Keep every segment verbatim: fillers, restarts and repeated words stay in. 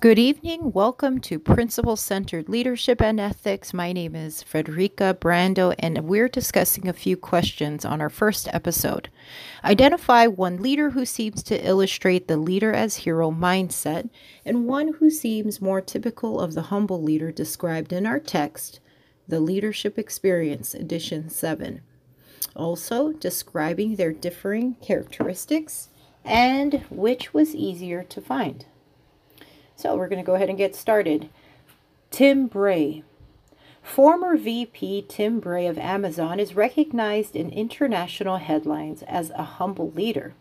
Good evening. Welcome to Principle-Centered Leadership and Ethics. My name is Frederica Brando, and we're discussing a few questions on our first episode. Identify one leader who seems to illustrate the leader as hero mindset, and one who seems more typical of the humble leader described in our text, The Leadership Experience, Edition seven. Also, describing their differing characteristics and which was easier to find. So we're going to go ahead and get started. Tim Bray. Former V P Tim Bray of Amazon is recognized in international headlines as a humble leader.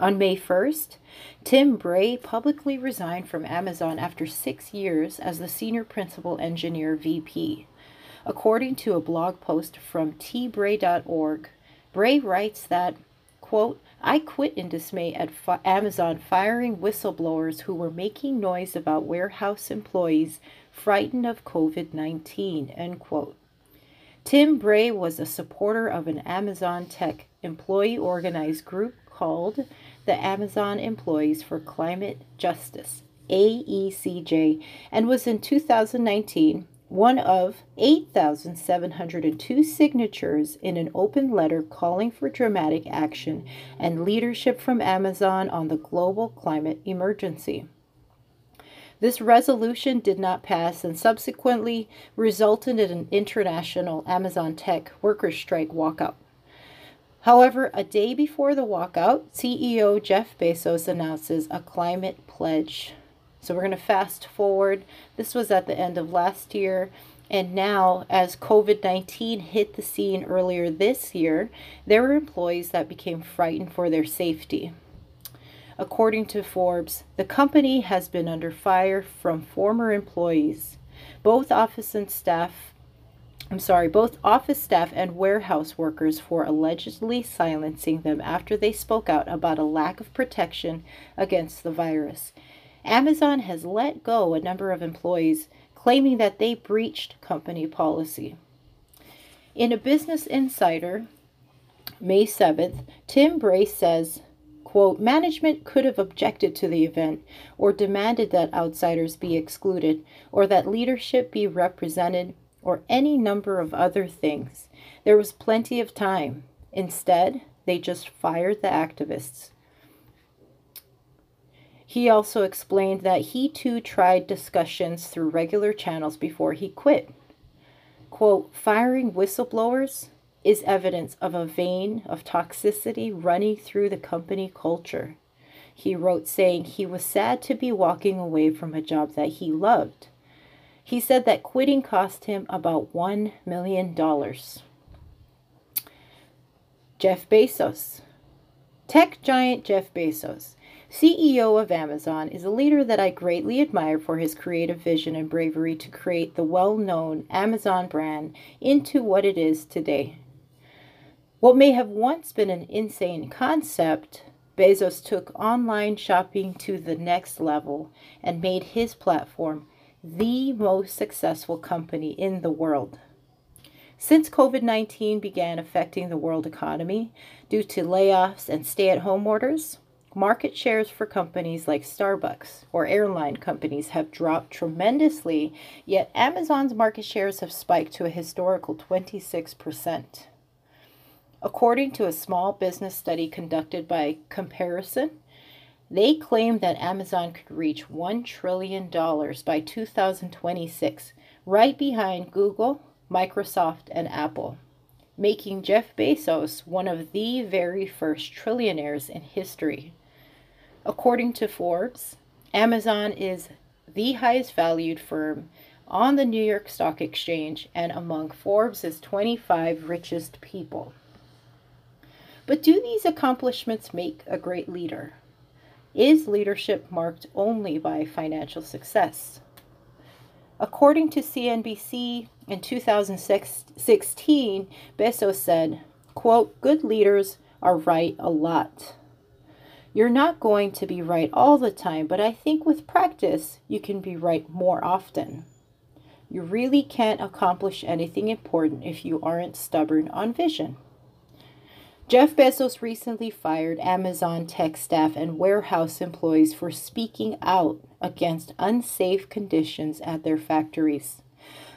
On May first, Tim Bray publicly resigned from Amazon after six years as the Senior Principal Engineer V P. According to a blog post from t bray dot org, Bray writes that, quote, I quit in dismay at fi- Amazon firing whistleblowers who were making noise about warehouse employees frightened of covid nineteen, end quote. Tim Bray was a supporter of an Amazon tech employee organized group called the Amazon Employees for Climate Justice, A E C J, and was in two thousand nineteen one of eight thousand seven hundred two signatures in an open letter calling for dramatic action and leadership from Amazon on the global climate emergency. This resolution did not pass and subsequently resulted in an international Amazon tech workers' strike walkout. However, a day before the walkout, C E O Jeff Bezos announces a climate pledge. So we're going to fast forward. This was at the end of last year. And now, as covid nineteen hit the scene earlier this year, there were employees that became frightened for their safety. According to Forbes, the company has been under fire from former employees. Both office and staff, I'm sorry, both office staff and warehouse workers for allegedly silencing them after they spoke out about a lack of protection against the virus. Amazon has let go a number of employees, claiming that they breached company policy. In a Business Insider, May seventh, Tim Bray says, quote, management could have objected to the event or demanded that outsiders be excluded or that leadership be represented or any number of other things. There was plenty of time. Instead, they just fired the activists. He also explained that he too tried discussions through regular channels before he quit. Quote, firing whistleblowers is evidence of a vein of toxicity running through the company culture. He wrote saying he was sad to be walking away from a job that he loved. He said that quitting cost him about one million dollars. Jeff Bezos. Tech giant Jeff Bezos, C E O of Amazon, is a leader that I greatly admire for his creative vision and bravery to create the well-known Amazon brand into what it is today. What may have once been an insane concept, Bezos took online shopping to the next level and made his platform the most successful company in the world. Since covid nineteen began affecting the world economy due to layoffs and stay-at-home orders, market shares for companies like Starbucks or airline companies have dropped tremendously, yet Amazon's market shares have spiked to a historical twenty-six percent. According to a small business study conducted by Comparison, they claim that Amazon could reach one trillion dollars by two thousand twenty-six, right behind Google, Microsoft, and Apple, making Jeff Bezos one of the very first trillionaires in history. According to Forbes, Amazon is the highest valued firm on the New York Stock Exchange and among Forbes' twenty-five richest people. But do these accomplishments make a great leader? Is leadership marked only by financial success? According to C N B C, in two thousand sixteen, Bezos said, quote, good leaders are right a lot. You're not going to be right all the time, but I think with practice, you can be right more often. You really can't accomplish anything important if you aren't stubborn on vision. Jeff Bezos recently fired Amazon tech staff and warehouse employees for speaking out against unsafe conditions at their factories.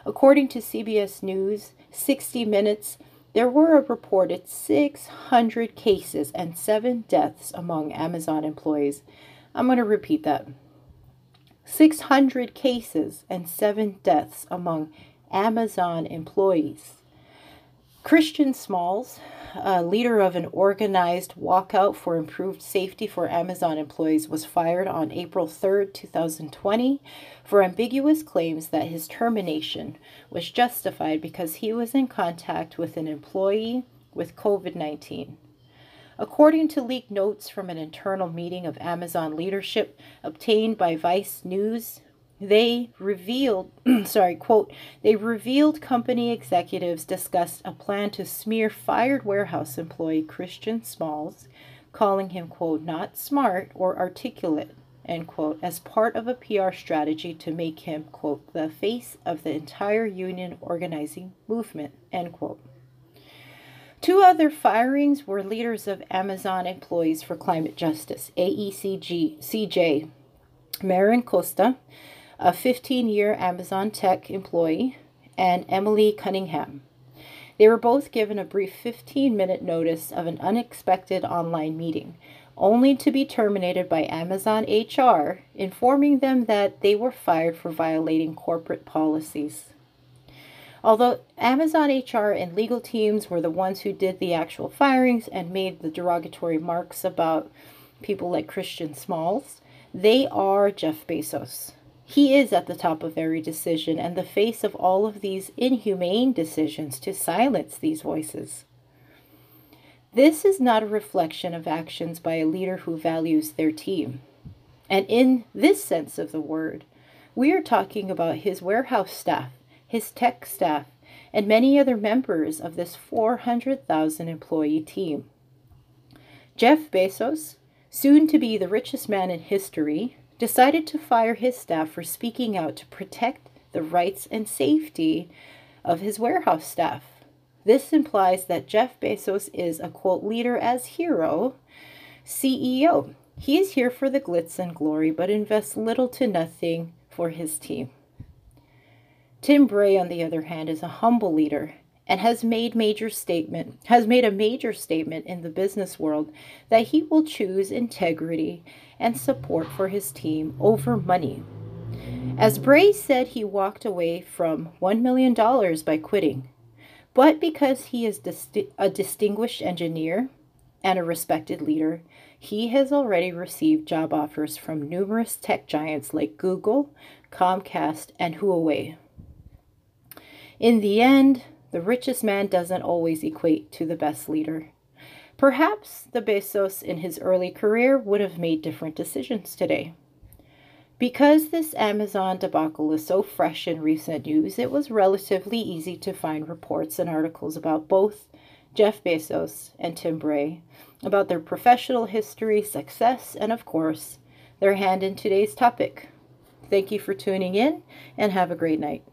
According to C B S News, sixty minutes, there were a reported six hundred cases and seven deaths among Amazon employees. I'm going to repeat that. six hundred cases and seven deaths among Amazon employees. Christian Smalls, uh, leader of an organized walkout for improved safety for Amazon employees, was fired on April third, two thousand twenty, for ambiguous claims that his termination was justified because he was in contact with an employee with COVID nineteen. According to leaked notes from an internal meeting of Amazon leadership obtained by Vice News, They revealed, sorry, quote, they revealed company executives discussed a plan to smear fired warehouse employee Christian Smalls, calling him, quote, not smart or articulate, end quote, as part of a P R strategy to make him, quote, the face of the entire union organizing movement, end quote. Two other firings were leaders of Amazon Employees for Climate Justice, A E C J, Marin Costa, a fifteen-year Amazon tech employee, and Emily Cunningham. They were both given a brief fifteen-minute notice of an unexpected online meeting, only to be terminated by Amazon H R, informing them that they were fired for violating corporate policies. Although Amazon H R and legal teams were the ones who did the actual firings and made the derogatory remarks about people like Christian Smalls, they are Jeff Bezos. He is at the top of every decision and the face of all of these inhumane decisions to silence these voices. This is not a reflection of actions by a leader who values their team. And in this sense of the word, we are talking about his warehouse staff, his tech staff, and many other members of this four hundred thousand employee team. Jeff Bezos, soon to be the richest man in history, decided to fire his staff for speaking out to protect the rights and safety of his warehouse staff. This implies that Jeff Bezos is a, quote, leader as hero C E O. He is here for the glitz and glory, but invests little to nothing for his team. Tim Bray, on the other hand, is a humble leader and has made major statement, has made a major statement in the business world that he will choose integrity and support for his team over money. As Bray said, he walked away from one million dollars by quitting, but because he is disti- a distinguished engineer and a respected leader, he has already received job offers from numerous tech giants like Google, Comcast, and Huawei. In the end, the richest man doesn't always equate to the best leader. Perhaps the Bezos in his early career would have made different decisions today. Because this Amazon debacle is so fresh in recent news, it was relatively easy to find reports and articles about both Jeff Bezos and Tim Bray, about their professional history, success, and of course, their hand in today's topic. Thank you for tuning in and have a great night.